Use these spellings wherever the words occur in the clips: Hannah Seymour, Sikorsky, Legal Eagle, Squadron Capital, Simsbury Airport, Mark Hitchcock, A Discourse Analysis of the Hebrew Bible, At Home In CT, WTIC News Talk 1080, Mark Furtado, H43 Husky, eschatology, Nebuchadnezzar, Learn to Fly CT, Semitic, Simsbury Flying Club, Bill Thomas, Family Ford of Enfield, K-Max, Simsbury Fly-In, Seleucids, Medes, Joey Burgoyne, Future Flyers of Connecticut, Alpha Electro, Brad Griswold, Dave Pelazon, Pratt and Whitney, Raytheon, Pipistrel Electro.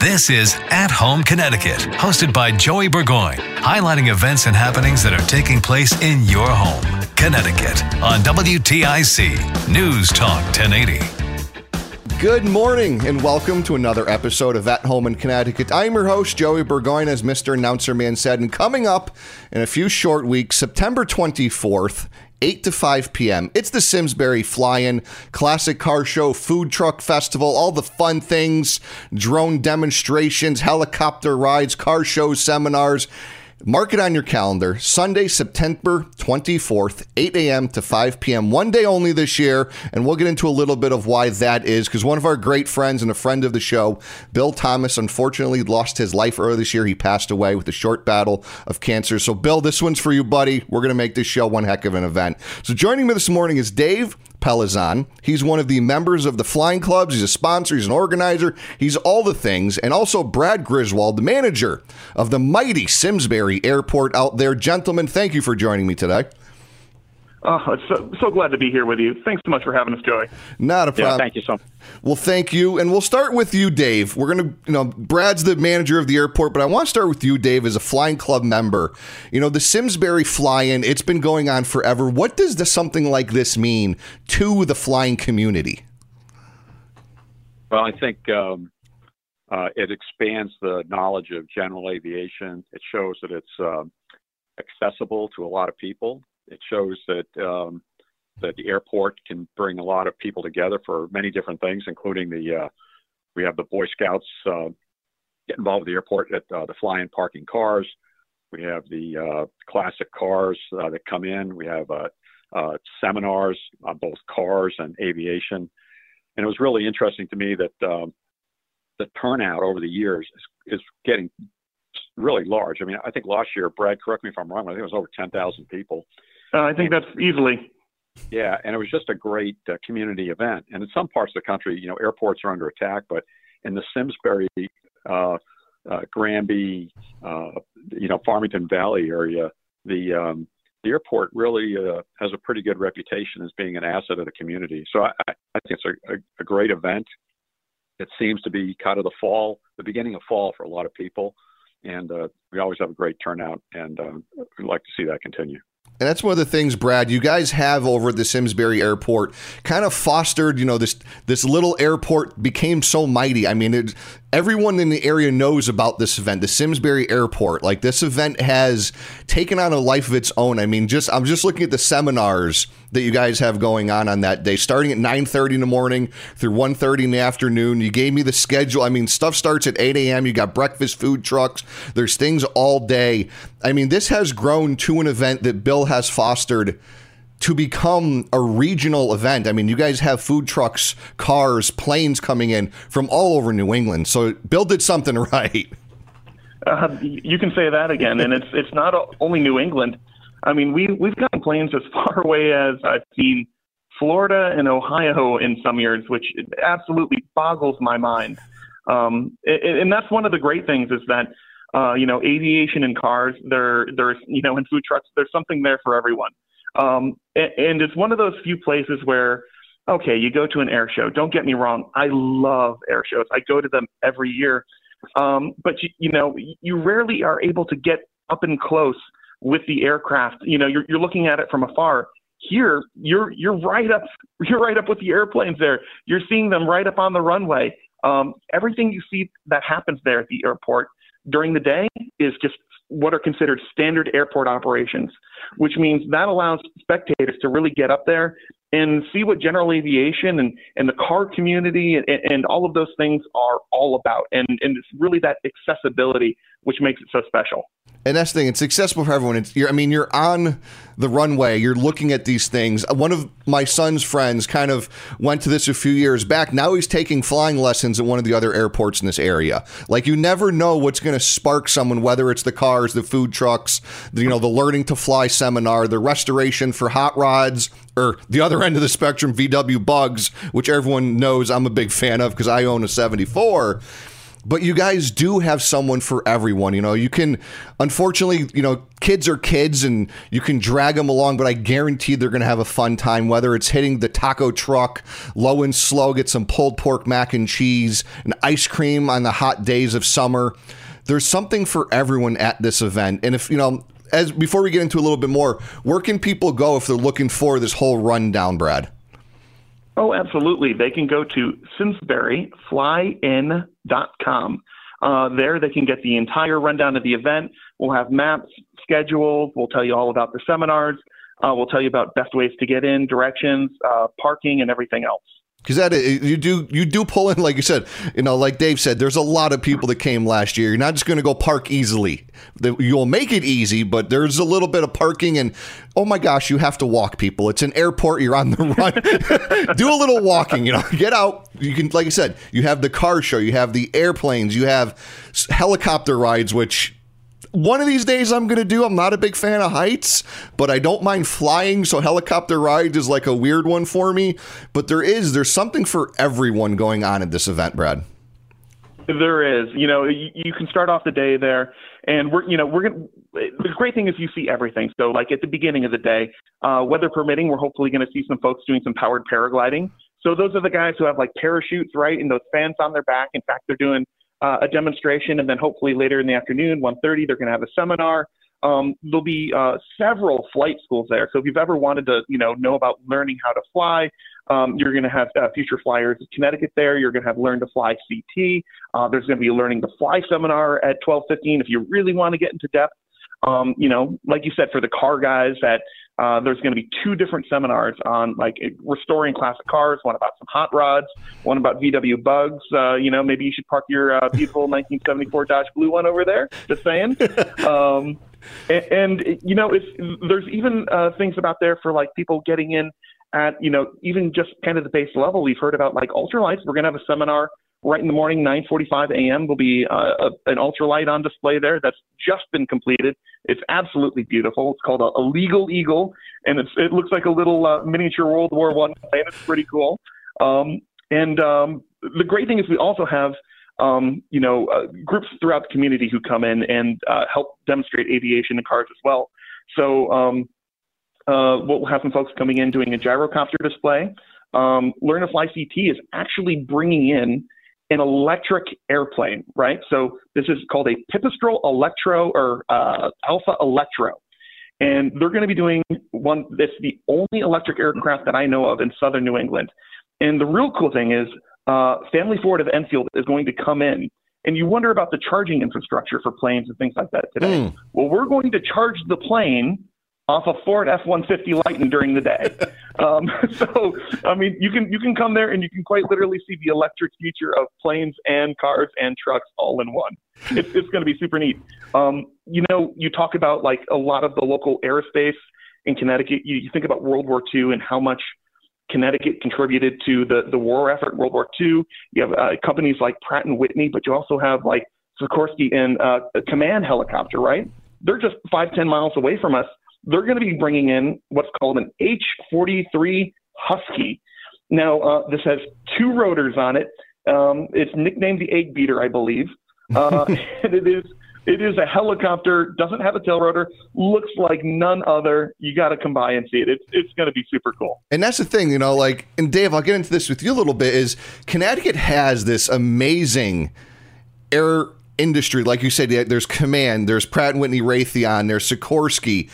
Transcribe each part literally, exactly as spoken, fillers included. This is At Home Connecticut, hosted by Joey Burgoyne, highlighting events and happenings that are taking place in your home, Connecticut, on W T I C News Talk ten eighty. Good morning and welcome to another episode of At Home in Connecticut. I'm your host, Joey Burgoyne, as Mister Announcer Man said, and coming up in a few short weeks, September twenty-fourth, eight to five p.m. it's the Simsbury Fly-In, classic car show, food truck festival, all the fun things, drone demonstrations, helicopter rides, car shows, seminars. Mark it on your calendar. Sunday, September twenty-fourth, eight a.m. to five p.m. One day only this year, and we'll get into a little bit of why that is, because one of our great friends and a friend of the show, Bill Thomas, unfortunately lost his life earlier this year. He passed away with a short battle of cancer. So, Bill, this one's for you, buddy. We're going to make this show one heck of an event. So joining me this morning is Dave Pelazon. He's one of the members of the Flying Clubs. He's a sponsor. He's an organizer. He's all the things. And also Brad Griswold, the manager of the mighty Simsbury Airport out there. Gentlemen, thank you for joining me today. Oh, so, so glad to be here with you. Thanks so much for having us, Joey. Not a problem. Yeah, thank you so much. Well, thank you. And we'll start with you, Dave. We're going to, you know, Brad's the manager of the airport, but I want to start with you, Dave, as a Flying Club member. You know, the Simsbury Fly-In, it's been going on forever. What does this, something like this mean to the flying community? Well, I think um, uh, it expands the knowledge of general aviation. It shows that it's uh, accessible to a lot of people. It shows that um, that the airport can bring a lot of people together for many different things, including the, uh, we have the Boy Scouts uh, get involved with the airport at uh, the fly-in parking cars. We have the uh, classic cars uh, that come in. We have uh, uh, seminars on both cars and aviation. And it was really interesting to me that um, the turnout over the years is, is getting really large. I mean, I think last year, Brad, correct me if I'm wrong, I think it was over ten thousand people. Uh, I think that's easily. Yeah, and it was just a great uh, community event. And in some parts of the country, you know, airports are under attack, but in the Simsbury, uh, uh, Granby, uh, you know, Farmington Valley area, the um, the airport really uh, has a pretty good reputation as being an asset of the community. So I, I think it's a, a, a great event. It seems to be kind of the fall, the beginning of fall for a lot of people. And uh, we always have a great turnout, and uh, we'd like to see that continue. And that's one of the things, Brad, you guys have over at the Simsbury Airport kind of fostered, you know, this this little airport became so mighty. I mean, it, everyone in the area knows about this event, the Simsbury Airport. Like, this event has taken on a life of its own. I mean, just I'm just looking at the seminars that you guys have going on on that day, starting at nine thirty in the morning through one thirty in the afternoon. You gave me the schedule. I mean, stuff starts at eight a.m. You got breakfast, food trucks. There's things all day. I mean, this has grown to an event that Bill has fostered to become a regional event. I mean, you guys have food trucks, cars, planes coming in from all over New England. So Bill did something right. Uh, you can say that again. And it's it's not only New England. I mean, we, we've gotten planes as far away as I've seen Florida and Ohio in some years, which absolutely boggles my mind. Um, and that's one of the great things is that, uh, you know, aviation and cars, there, there's, you know, and food trucks, there's something there for everyone. Um, and it's one of those few places where, okay, you go to an air show. Don't get me wrong. I love air shows. I go to them every year. Um, but, you, you know, you rarely are able to get up and close with the aircraft. You know, you're you're looking at it from afar. Here, you're you're right up you're right up with the airplanes there. You're seeing them right up on the runway. Um, everything you see that happens there at the airport during the day is just what are considered standard airport operations, which means that allows spectators to really get up there and see what general aviation and, and the car community and, and all of those things are all about. And, and it's really that accessibility which makes it so special. And that's the thing, it's accessible for everyone. It's, you're, I mean, you're on the runway, you're looking at these things. One of my son's friends kind of went to this a few years back. Now he's taking flying lessons at one of the other airports in this area. Like, you never know what's going to spark someone, whether it's the cars, the food trucks, the, you know, the learning to fly seminar, the restoration for hot rods, or the other end of the spectrum, V W Bugs, which everyone knows I'm a big fan of because I own a seventy-four. But you guys do have someone for everyone. You know, you can, unfortunately, you know, kids are kids and you can drag them along, but I guarantee they're going to have a fun time, whether it's hitting the taco truck, low and slow, get some pulled pork mac and cheese and ice cream on the hot days of summer. There's something for everyone at this event. And if, you know, as before we get into a little bit more, where can people go if they're looking for this whole rundown, Brad? Oh, absolutely. They can go to Simsbury Fly In dot com. Uh, there they can get the entire rundown of the event. We'll have maps, schedules. We'll tell you all about the seminars. Uh, we'll tell you about best ways to get in, directions, uh, parking, and everything else. Because that is, you do you do pull in, like you said, you know, like Dave said, there's a lot of people that came last year. You're not just going to go park easily. You'll make it easy, but there's a little bit of parking and, oh my gosh, you have to walk, people. It's an airport. You're on the run. Do a little walking, you know, get out. You can, like I said, you have the car show, you have the airplanes, you have helicopter rides, which one of these days I'm going to do. I'm not a big fan of heights, but I don't mind flying. So helicopter rides is like a weird one for me. But there is, there's something for everyone going on at this event, Brad. There is. You know, you, you can start off the day there. And we're, you know, we're going the great thing is you see everything. So like at the beginning of the day, uh, weather permitting, we're hopefully going to see some folks doing some powered paragliding. So those are the guys who have like parachutes, right? And those fans on their back. In fact, they're doing Uh, a demonstration, and then hopefully later in the afternoon, one thirty, they're going to have a seminar. Um, there'll be uh, several flight schools there. So if you've ever wanted to, you know, know about learning how to fly, um, you're going to have uh, Future Flyers of Connecticut there. You're going to have Learn to Fly C T. Uh, there's going to be a Learning to Fly seminar at twelve fifteen if you really want to get into depth. Um, you know, like you said, for the car guys, that uh, there's going to be two different seminars on like restoring classic cars, one about some hot rods, one about V W Bugs. Uh, you know, maybe you should park your uh, beautiful nineteen seventy-four Dodge Blue one over there. Just saying. um, and, and, you know, it's, there's even uh, things about there for like people getting in at, you know, even just kind of the base level. We've heard about like ultralights. We're going to have a seminar right in the morning, nine forty-five a.m. will be uh, an ultralight on display there that's just been completed. It's absolutely beautiful. It's called a, a Legal Eagle, and it's, it looks like a little uh, miniature World War One plane. It's pretty cool. Um, and um, the great thing is we also have um, you know uh, groups throughout the community who come in and uh, help demonstrate aviation and cars as well. So um, uh, we'll have some folks coming in doing a gyrocopter display. Um, Learn to Fly C T is actually bringing in an electric airplane, right? So this is called a Pipistrel Electro or uh, Alpha Electro. And they're going to be doing one, it's the only electric aircraft that I know of in Southern New England. And the real cool thing is uh, Family Ford of Enfield is going to come in, and you wonder about the charging infrastructure for planes and things like that today. Mm. Well, we're going to charge the plane off a Ford F one fifty Lightning during the day. Um, so, I mean, you can you can come there and you can quite literally see the electric future of planes and cars and trucks all in one. It's, it's going to be super neat. Um, you know, you talk about like a lot of the local aerospace in Connecticut. You, you think about World War Two and how much Connecticut contributed to the, the war effort, World War Two. You have uh, companies like Pratt and Whitney, but you also have like Sikorsky and uh, a Command Helicopter, right? They're just five, ten miles away from us. They're going to be bringing in what's called an H forty-three Husky. Now, uh, this has two rotors on it. Um, it's nicknamed the egg beater, I believe. Uh, and it is it is a helicopter, doesn't have a tail rotor, looks like none other. You got to come by and see it. It's, it's going to be super cool. And that's the thing, you know, like, and Dave, I'll get into this with you a little bit, is Connecticut has this amazing air industry. Like you said, there's Command, there's Pratt and Whitney, Raytheon, there's Sikorsky.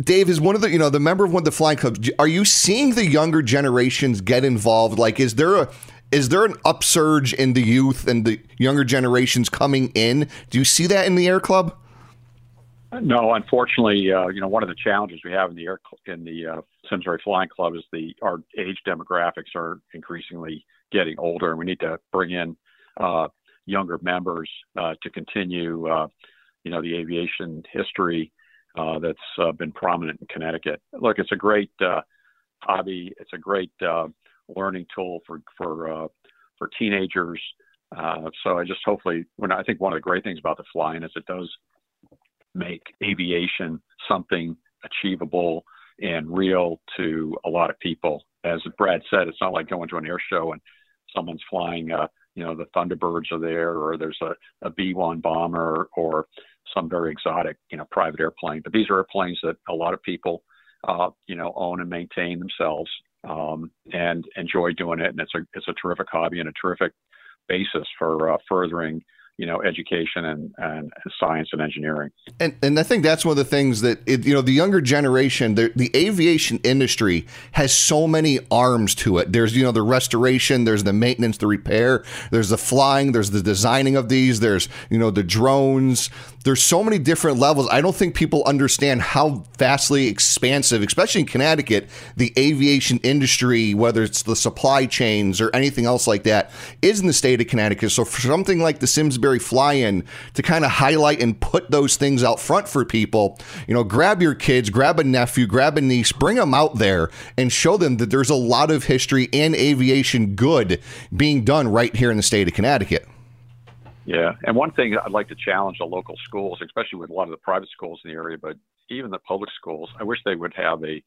Dave is one of the, you know, the member of one of the flying clubs. Are you seeing the younger generations get involved? Like, is there a Is there an upsurge in the youth and the younger generations coming in? Do you see that in the Air Club? No, unfortunately, uh, you know, one of the challenges we have in the air in the uh, Simsbury Flying Club is the our age demographics are increasingly getting older, and we need to bring in uh, younger members uh, to continue, uh, you know, the aviation history uh, that's uh, been prominent in Connecticut. Look, it's a great uh, hobby. It's a great uh, learning tool for for uh, for teenagers. Uh, so I just hopefully, when I think one of the great things about the flying is it does make aviation something achievable and real to a lot of people. As Brad said, it's not like going to an air show and someone's flying, uh, you know, the Thunderbirds are there, or there's a, a B one bomber or some very exotic, you know, private airplane. But these are airplanes that a lot of people, uh, you know, own and maintain themselves um, and enjoy doing it. And it's a, it's a terrific hobby and a terrific basis for uh, furthering, you know, education and, and science and engineering. And and I think that's one of the things that, it, you know, the younger generation, the, the aviation industry has so many arms to it. There's, you know, the restoration, there's the maintenance, the repair, there's the flying, there's the designing of these, there's, you know, the drones. There's so many different levels. I don't think people understand how vastly expansive, especially in Connecticut, the aviation industry, whether it's the supply chains or anything else like that, is in the state of Connecticut. So for something like the Simsbury Fly-In to kind of highlight and put those things out front for people, you know, grab your kids, grab a nephew, grab a niece, bring them out there and show them that there's a lot of history and aviation good being done right here in the state of Connecticut. Yeah, and one thing I'd like to challenge the local schools, especially with a lot of the private schools in the area, but even the public schools, I wish they would have a,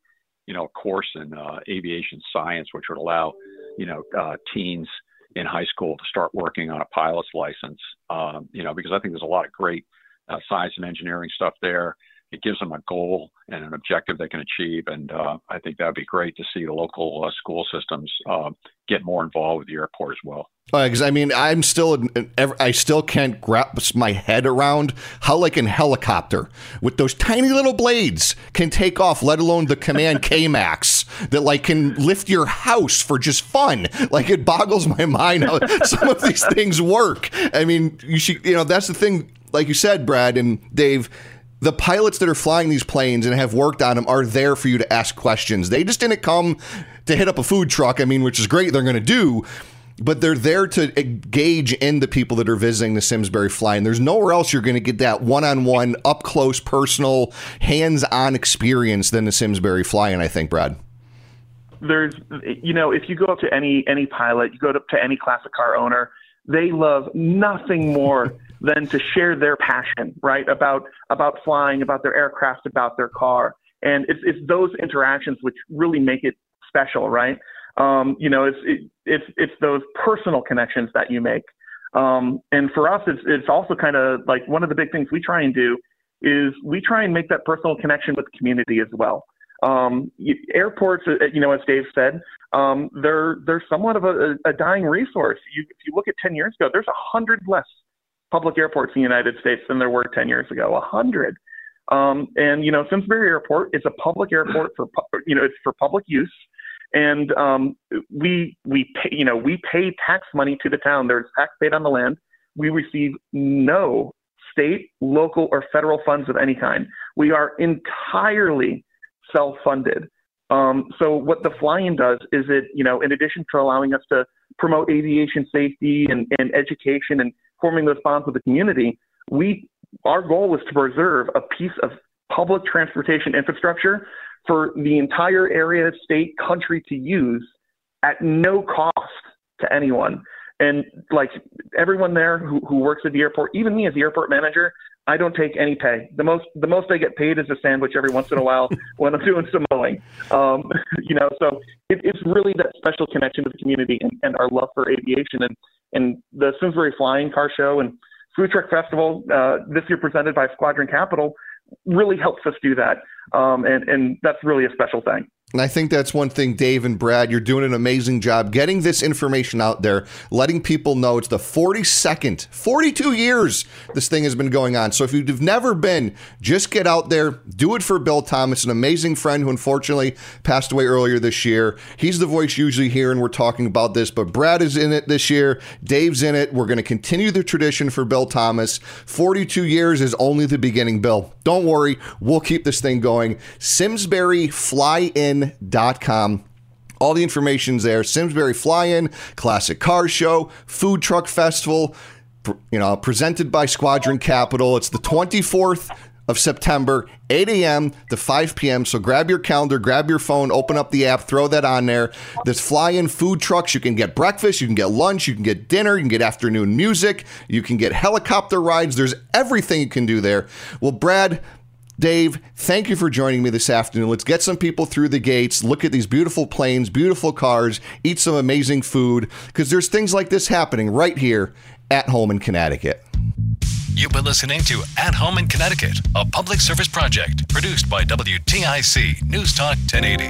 you know, a course in uh, aviation science, which would allow, you know, uh, teens in high school to start working on a pilot's license, um, you know, because I think there's a lot of great uh, science and engineering stuff there. It gives them a goal and an objective they can achieve, and uh, I think that would be great to see the local uh, school systems uh, get more involved with the airport as well. Because uh, I mean, I'm still, I still can't grasp my head around how, like, an helicopter with those tiny little blades can take off, let alone the Command K-Max that, like, can lift your house for just fun. Like, it boggles my mind how some of these things work. I mean, you should, you know, that's the thing. Like you said, Brad and Dave, the pilots that are flying these planes and have worked on them are there for you to ask questions. They just didn't come to hit up a food truck. I mean, which is great. They're going to do. But they're there to engage in the people that are visiting the Simsbury Fly-In. There's nowhere else you're going to get that one-on-one, up-close, personal, hands-on experience than the Simsbury Fly-In, I think, Brad. There's, you know, if you go up to any any pilot, you go up to any classic car owner, they love nothing more than to share their passion, right, about about flying, about their aircraft, about their car. And it's, it's those interactions which really make it special, right? Um, you know, it's, it, it's, it's those personal connections that you make. Um, and for us, it's, it's also kind of like one of the big things we try and do is we try and make that personal connection with the community as well. Um, airports, you know, as Dave said, um, they're, they're somewhat of a, a dying resource. You, if you look at ten years ago, there's a hundred less public airports in the United States than there were ten years ago, a hundred. Um, and, you know, Simsbury Airport is a public airport for, you know, it's for public use. And um, we we pay, you know we pay tax money to the town. There's tax paid on the land. We receive no state, local, or federal funds of any kind. We are entirely self-funded. Um, so what the fly-in does is it, you know, in addition to allowing us to promote aviation safety and, and education and forming those bonds with the community, we our goal is to preserve a piece of public transportation infrastructure for the entire area, state, country to use at no cost to anyone. And like everyone there who, who works at the airport, even me as the airport manager, I don't take any pay. The most the most I get paid is a sandwich every once in a while when I'm doing some mowing. Um, you know, so it, it's really that special connection with the community and, and our love for aviation. And, and the Simsbury Flying Car Show and Food Truck Festival, uh, this year presented by Squadron Capital, really helps us do that. Um, and, and that's really a special thing. And I think that's one thing, Dave and Brad, you're doing an amazing job getting this information out there, letting people know it's the forty-second, forty-two years this thing has been going on. So if you've never been, just get out there, do it for Bill Thomas, an amazing friend who unfortunately passed away earlier this year. He's the voice usually here, and we're talking about this, but Brad is in it this year. Dave's in it. We're going to continue the tradition for Bill Thomas. forty-two years is only the beginning, Bill. Don't worry. We'll keep this thing going. Simsbury Fly-In dot com. All the information's there. Simsbury Fly-In, Classic Car Show, Food Truck Festival, you know, presented by Squadron Capital. It's the twenty-fourth of September, eight a.m. to five p.m. So grab your calendar, grab your phone, open up the app, throw that on there. There's fly-in food trucks. You can get breakfast, you can get lunch, you can get dinner, you can get afternoon music, you can get helicopter rides. There's everything you can do there. Well, Brad, Dave, thank you for joining me this afternoon. Let's get some people through the gates, look at these beautiful planes, beautiful cars, eat some amazing food, because there's things like this happening right here at home in Connecticut. You've been listening to At Home in Connecticut, a public service project produced by W T I C News Talk ten eighty.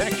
Protect